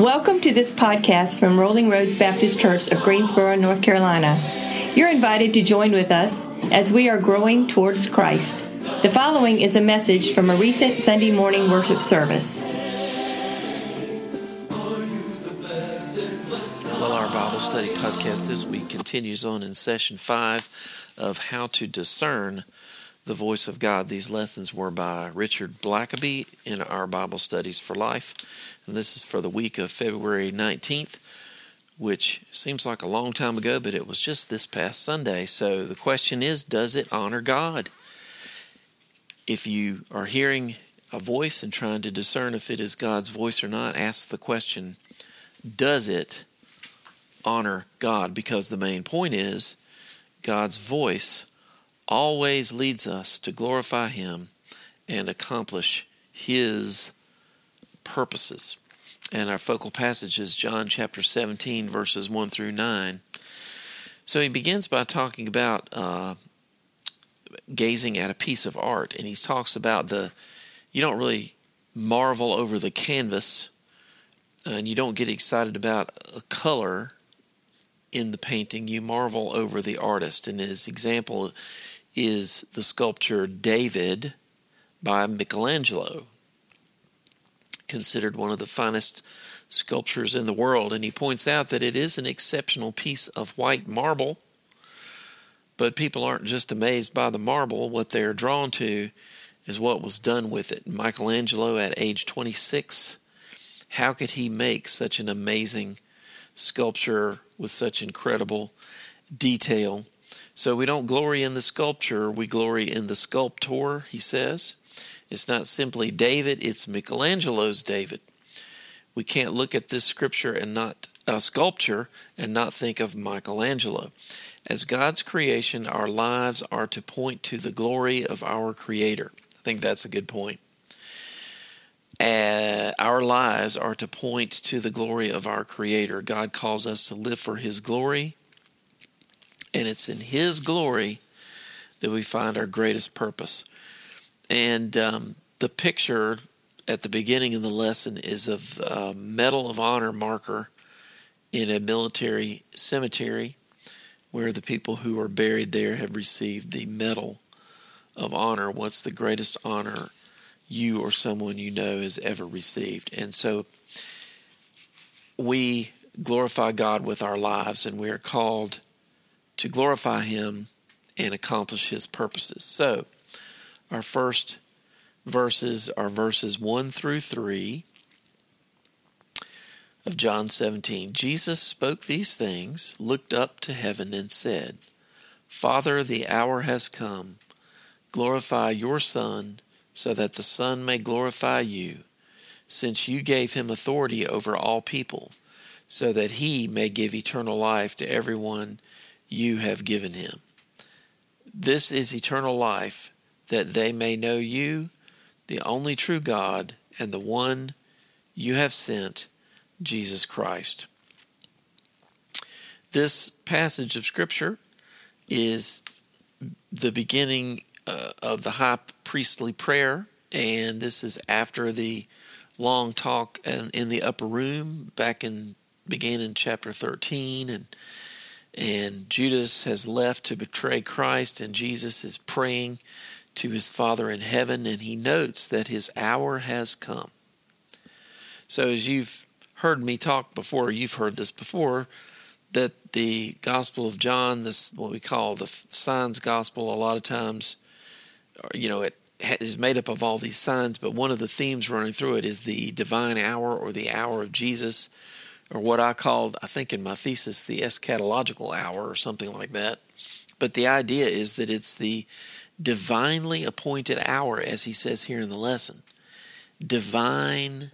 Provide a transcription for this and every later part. Welcome to this podcast from Rolling Roads Baptist Church of Greensboro, North Carolina. You're invited to join with us as we are growing towards Christ. The following is a message from a recent Sunday morning worship service. Well, our Bible study podcast this week continues on in Session 5 of How to Discern the Voice of God. These lessons were by Richard Blackaby in our Bible Studies for Life. And this is for the week of February 19th, which seems like a long time ago, but it was just this past Sunday. So the question is, does it honor God? If you are hearing a voice and trying to discern if it is God's voice or not, ask the question, does it honor God? Because the main point is God's voice always leads us to glorify Him and accomplish His purposes. And our focal passage is John chapter 17, verses 1 through 9. So he begins by talking about gazing at a piece of art, and he talks about you don't really marvel over the canvas, and you don't get excited about a color in the painting. You marvel over the artist, and his example is the sculpture David by Michelangelo, considered one of the finest sculptures in the world. And he points out that it is an exceptional piece of white marble, but people aren't just amazed by the marble. What they're drawn to is what was done with it. Michelangelo, at age 26, how could he make such an amazing sculpture with such incredible detail? So we don't glory in the sculpture, we glory in the sculptor, he says. It's not simply David, it's Michelangelo's David. We can't look at this sculpture and not think of Michelangelo. As God's creation, our lives are to point to the glory of our Creator. I think that's a good point. Our lives are to point to the glory of our Creator. God calls us to live for His glory, and it's in His glory that we find our greatest purpose. And the picture at the beginning of the lesson is of a Medal of Honor marker in a military cemetery, where the people who are buried there have received the Medal of Honor. What's the greatest honor you or someone you know has ever received? And so we glorify God with our lives, and we are called to glorify Him and accomplish His purposes. So our first verses are verses 1 through 3 of John 17. Jesus spoke these things, looked up to heaven, and said, "Father, the hour has come. Glorify your Son, so that the Son may glorify you, since you gave him authority over all people, so that he may give eternal life to everyone you have given him. This is eternal life, that they may know you, the only true God, and the one you have sent, Jesus Christ." This passage of Scripture is the beginning of the high priestly prayer, and this is after the long talk in the upper room began in chapter 13, and Judas has left to betray Christ, and Jesus is praying to his Father in heaven, and he notes that his hour has come. So as you've heard me talk before, you've heard this before, that the Gospel of John, this what we call the Signs Gospel, a lot of times, it is made up of all these signs, but one of the themes running through it is the divine hour, or the hour of Jesus, or what I called, I think in my thesis, the eschatological hour or something like that. But the idea is that it's the divinely appointed hour, as he says here in the lesson. Divine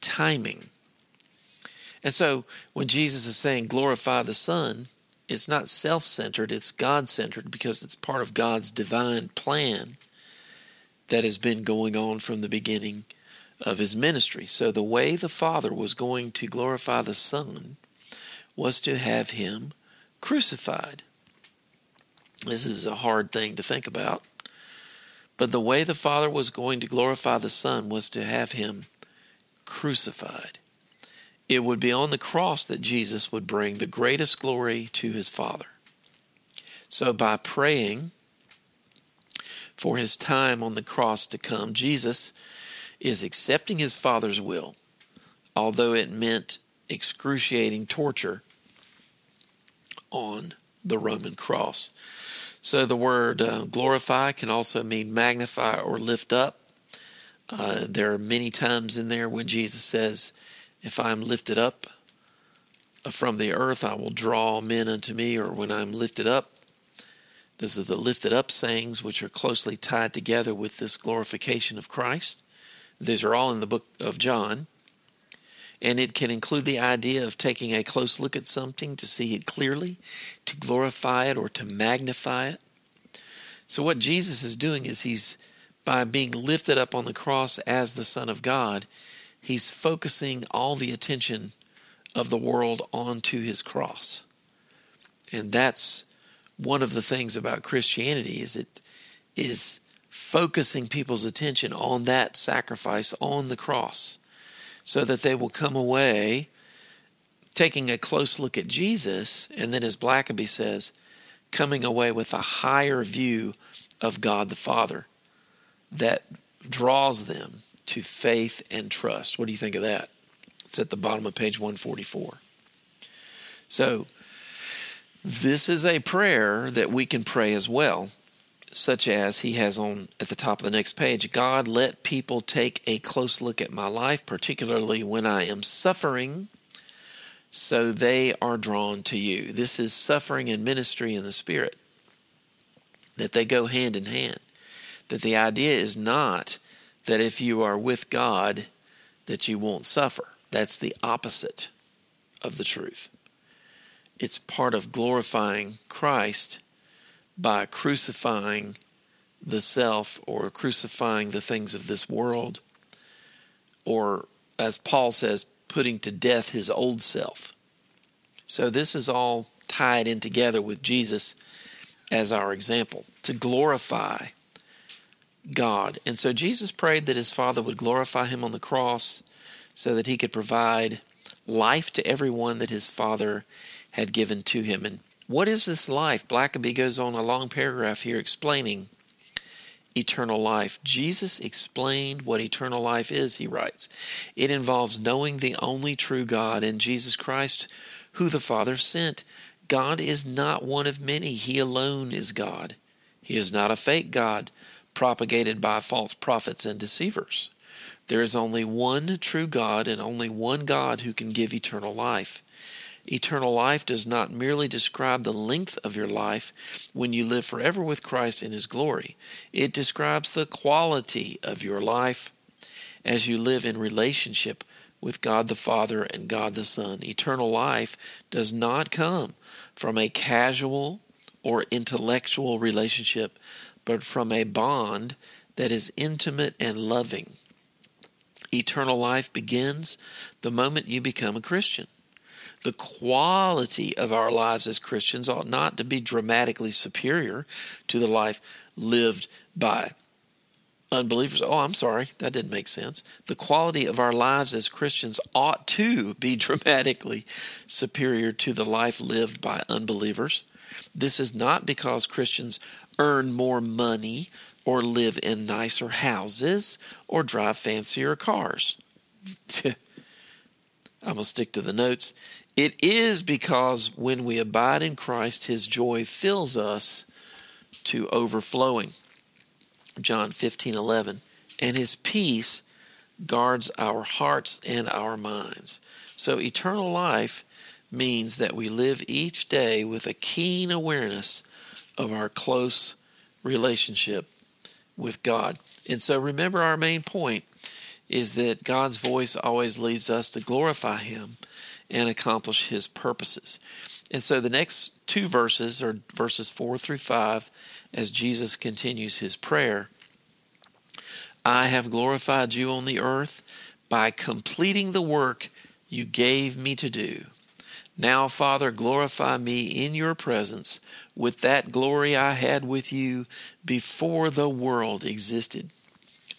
timing. And so when Jesus is saying glorify the Son, it's not self-centered, it's God-centered, because it's part of God's divine plan that has been going on from the beginning of his ministry. So the way the Father was going to glorify the Son was to have him crucified. This is a hard thing to think about, but the way the Father was going to glorify the Son was to have him crucified. it would be on the cross that Jesus would bring the greatest glory to his Father. So by praying for his time on the cross to come, Jesus is accepting his Father's will, although it meant excruciating torture on the Roman cross. So the word glorify can also mean magnify or lift up. There are many times in there when Jesus says, if I am lifted up from the earth, I will draw men unto me, or when I am lifted up. This is the lifted up sayings, which are closely tied together with this glorification of Christ. These are all in the book of John. And it can include the idea of taking a close look at something to see it clearly, to glorify it or to magnify it. So what Jesus is doing is he's, by being lifted up on the cross as the Son of God, he's focusing all the attention of the world onto his cross. And that's one of the things about Christianity, is it is focusing people's attention on that sacrifice, on the cross, so that they will come away taking a close look at Jesus, and then, as Blackaby says, coming away with a higher view of God the Father that draws them to faith and trust. What do you think of that? It's at the bottom of page 144. So this is a prayer that we can pray as well, such as he has on at the top of the next page. God, let people take a close look at my life, particularly when I am suffering, so they are drawn to you. This is suffering and ministry in the Spirit, that they go hand in hand. That the idea is not that if you are with God that you won't suffer. That's the opposite of the truth. It's part of glorifying Christ by crucifying the self, or crucifying the things of this world, or, as Paul says, putting to death his old self. So this is all tied in together with Jesus as our example, to glorify God. And so Jesus prayed that his Father would glorify him on the cross so that he could provide life to everyone that his Father had given to him. And what is this life? Blackaby goes on a long paragraph here explaining eternal life. Jesus explained what eternal life is, he writes. It involves knowing the only true God and Jesus Christ, who the Father sent. God is not one of many. He alone is God. He is not a fake God propagated by false prophets and deceivers. There is only one true God and only one God who can give eternal life. Eternal life does not merely describe the length of your life when you live forever with Christ in his glory. It describes the quality of your life as you live in relationship with God the Father and God the Son. Eternal life does not come from a casual or intellectual relationship, but from a bond that is intimate and loving. Eternal life begins the moment you become a Christian. The quality of our lives as Christians ought not to be dramatically superior to the life lived by unbelievers. Oh, I'm sorry, that didn't make sense. The quality of our lives as Christians ought to be dramatically superior to the life lived by unbelievers. This is not because Christians earn more money or live in nicer houses or drive fancier cars. I'm going to stick to the notes. It is because when we abide in Christ, his joy fills us to overflowing. John 15:11. And his peace guards our hearts and our minds. So eternal life means that we live each day with a keen awareness of our close relationship with God. And so remember, our main point is that God's voice always leads us to glorify him and accomplish his purposes. And so the next two verses are verses 4 through 5, as Jesus continues his prayer. I have glorified you on the earth by completing the work you gave me to do. Now, Father, glorify me in your presence with that glory I had with you before the world existed.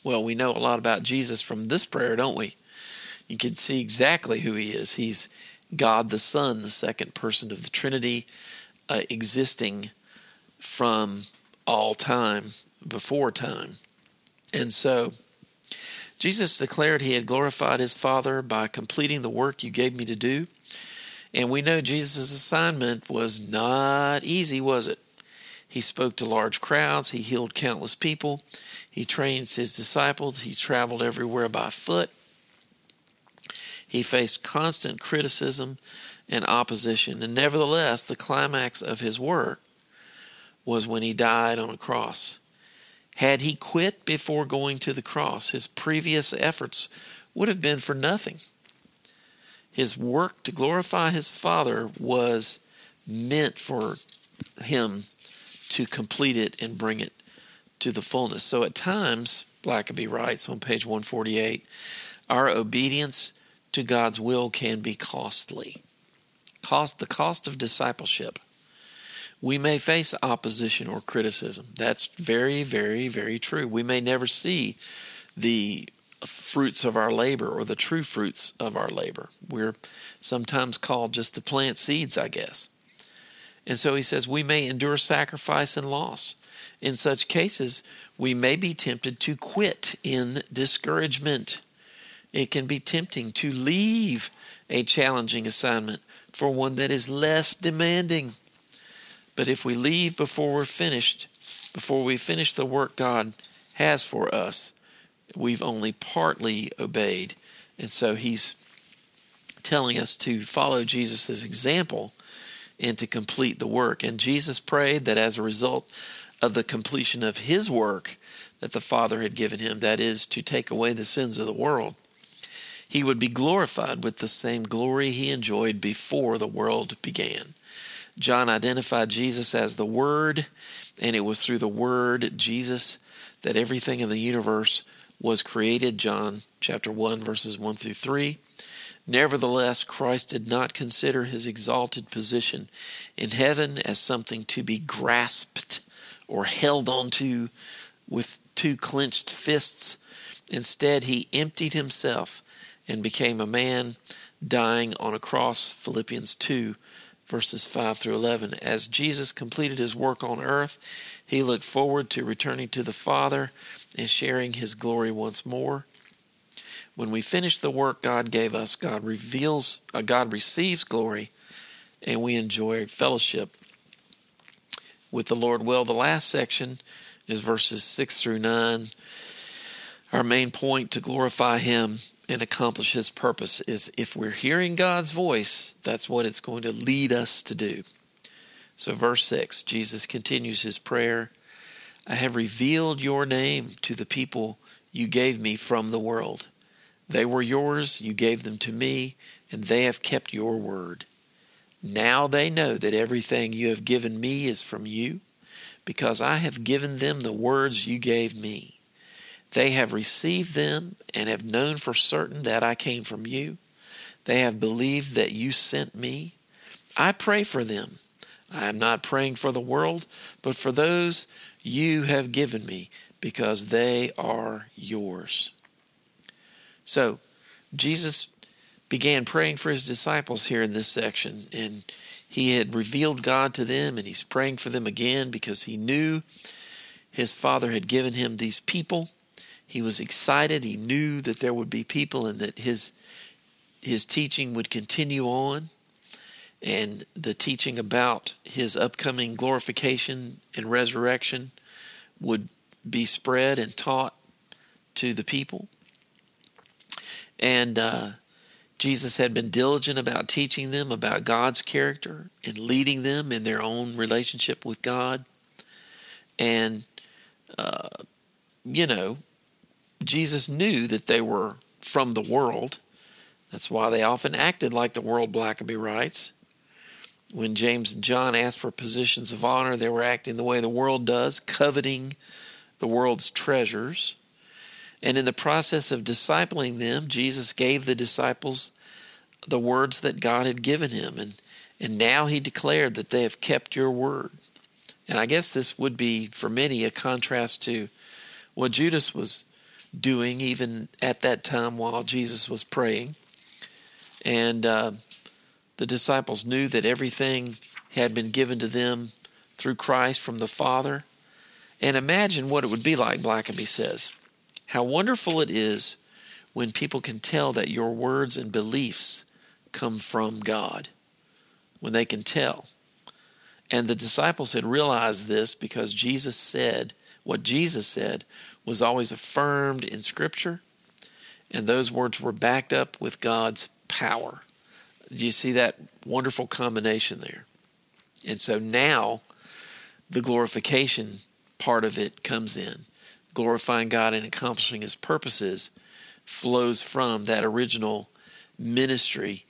Well, we know a lot about Jesus from this prayer, don't we? you can see exactly who he is. He's God the Son, the second person of the Trinity, existing from all time, before time. And so Jesus declared he had glorified his Father by completing the work you gave me to do. And we know Jesus' assignment was not easy, was it? He spoke to large crowds. He healed countless people. He trained his disciples. He traveled everywhere by foot. He faced constant criticism and opposition. And nevertheless, the climax of his work was when he died on a cross. Had he quit before going to the cross, his previous efforts would have been for nothing. His work to glorify his Father was meant for him to complete it and bring it to the fullness. So at times, Blackaby writes on page 148, our obedience to God's will can be costly. The cost of discipleship. We may face opposition or criticism. That's very, very, very true. We may never see the fruits of our labor or the true fruits of our labor. We're sometimes called just to plant seeds, I guess. And so he says, we may endure sacrifice and loss. In such cases, we may be tempted to quit in discouragement. It can be tempting to leave a challenging assignment for one that is less demanding. But if we leave before we finish the work God has for us, we've only partly obeyed. And so he's telling us to follow Jesus' example and to complete the work. And Jesus prayed that as a result of the completion of his work that the Father had given him, that is, to take away the sins of the world, he would be glorified with the same glory he enjoyed before the world began. John identified Jesus as the Word, and it was through the Word, Jesus, that everything in the universe was created. John chapter 1, verses 1 through 3. Nevertheless, Christ did not consider his exalted position in heaven as something to be grasped or held onto with two clenched fists. Instead, he emptied himself and became a man, dying on a cross, Philippians 2, verses 5 through 11. As Jesus completed his work on earth, he looked forward to returning to the Father and sharing his glory once more. When we finish the work God gave us, God receives glory, and we enjoy fellowship with the Lord. Well, the last section is verses 6 through 9. Our main point to glorify him and accomplish his purpose is if we're hearing God's voice, that's what it's going to lead us to do. So verse 6, Jesus continues his prayer. I have revealed your name to the people you gave me from the world. They were yours, you gave them to me, and they have kept your word. Now they know that everything you have given me is from you, because I have given them the words you gave me. They have received them and have known for certain that I came from you. They have believed that you sent me. I pray for them. I am not praying for the world, but for those you have given me, because they are yours. So Jesus began praying for his disciples here in this section, and he had revealed God to them, and he's praying for them again because he knew his Father had given him these people. He was excited. He knew that there would be people and that his teaching would continue on, and the teaching about his upcoming glorification and resurrection would be spread and taught to the people. And Jesus had been diligent about teaching them about God's character and leading them in their own relationship with God. And, Jesus knew that they were from the world. That's why they often acted like the world, Blackaby writes. When James and John asked for positions of honor, they were acting the way the world does, coveting the world's treasures. And in the process of discipling them, Jesus gave the disciples the words that God had given him. And now he declared that they have kept your word. And I guess this would be, for many, a contrast to what Judas was doing even at that time while Jesus was praying. And the disciples knew that everything had been given to them through Christ from the Father. And imagine what it would be like, Blackaby says. How wonderful it is when people can tell that your words and beliefs come from God. When they can tell. And the disciples had realized this because Jesus said, what Jesus said was always affirmed in Scripture, and those words were backed up with God's power. Do you see that wonderful combination there? And so now the glorification part of it comes in. Glorifying God and accomplishing His purposes flows from that original ministry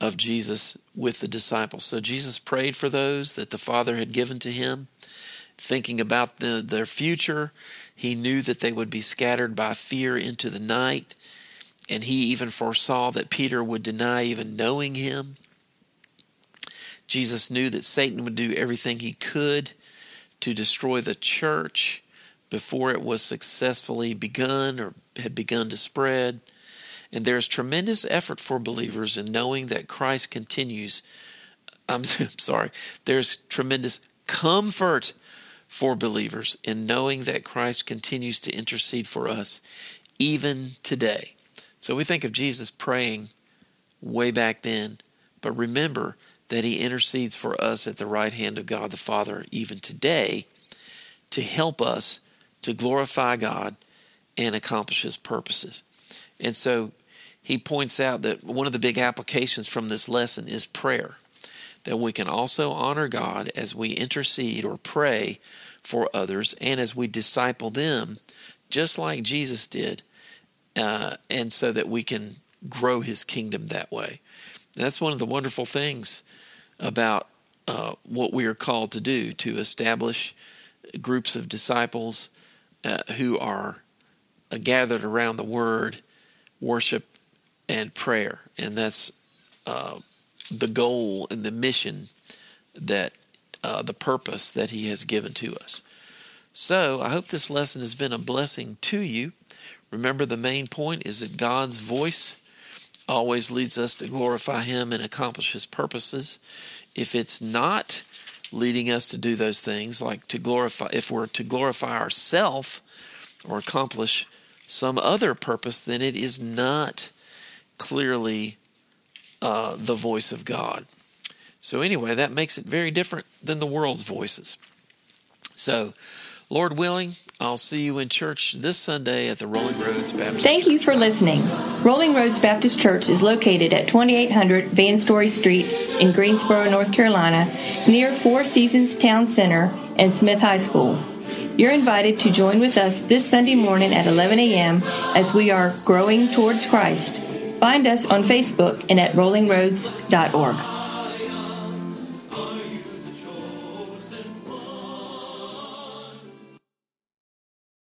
of Jesus with the disciples. So Jesus prayed for those that the Father had given to Him, thinking about their future. He knew that they would be scattered by fear into the night, and He even foresaw that Peter would deny even knowing Him. Jesus knew that Satan would do everything he could to destroy the church before it was successfully begun or had begun to spread. And there's tremendous effort for believers in knowing that Christ continues. There's tremendous comfort for believers in knowing that Christ continues to intercede for us even today. So we think of Jesus praying way back then, but remember that He intercedes for us at the right hand of God the Father even today to help us to glorify God and accomplish His purposes. And so he points out that one of the big applications from this lesson is prayer, that we can also honor God as we intercede or pray for others and as we disciple them, just like Jesus did, and so that we can grow His kingdom that way. And that's one of the wonderful things about what we are called to do, to establish groups of disciples who are gathered around the Word, worship, and prayer. And that's the goal and the mission that the purpose that He has given to us. So I hope this lesson has been a blessing to you. Remember, the main point is that God's voice always leads us to glorify Him and accomplish His purposes. If it's not leading us to do those things, like to glorify, if we're to glorify ourselves or accomplish some other purpose, then it is not clearly the voice of God. So anyway, that makes it very different than the world's voices. So, Lord willing, I'll see you in church this Sunday at the Rolling Roads Baptist Church. Thank you for listening. Rolling Roads Baptist Church is located at 2800 Van Story Street in Greensboro, North Carolina, near Four Seasons Town Center and Smith High School. You're invited to join with us this Sunday morning at 11 a.m. as we are growing towards Christ. Find us on Facebook and at RollingRoads.org.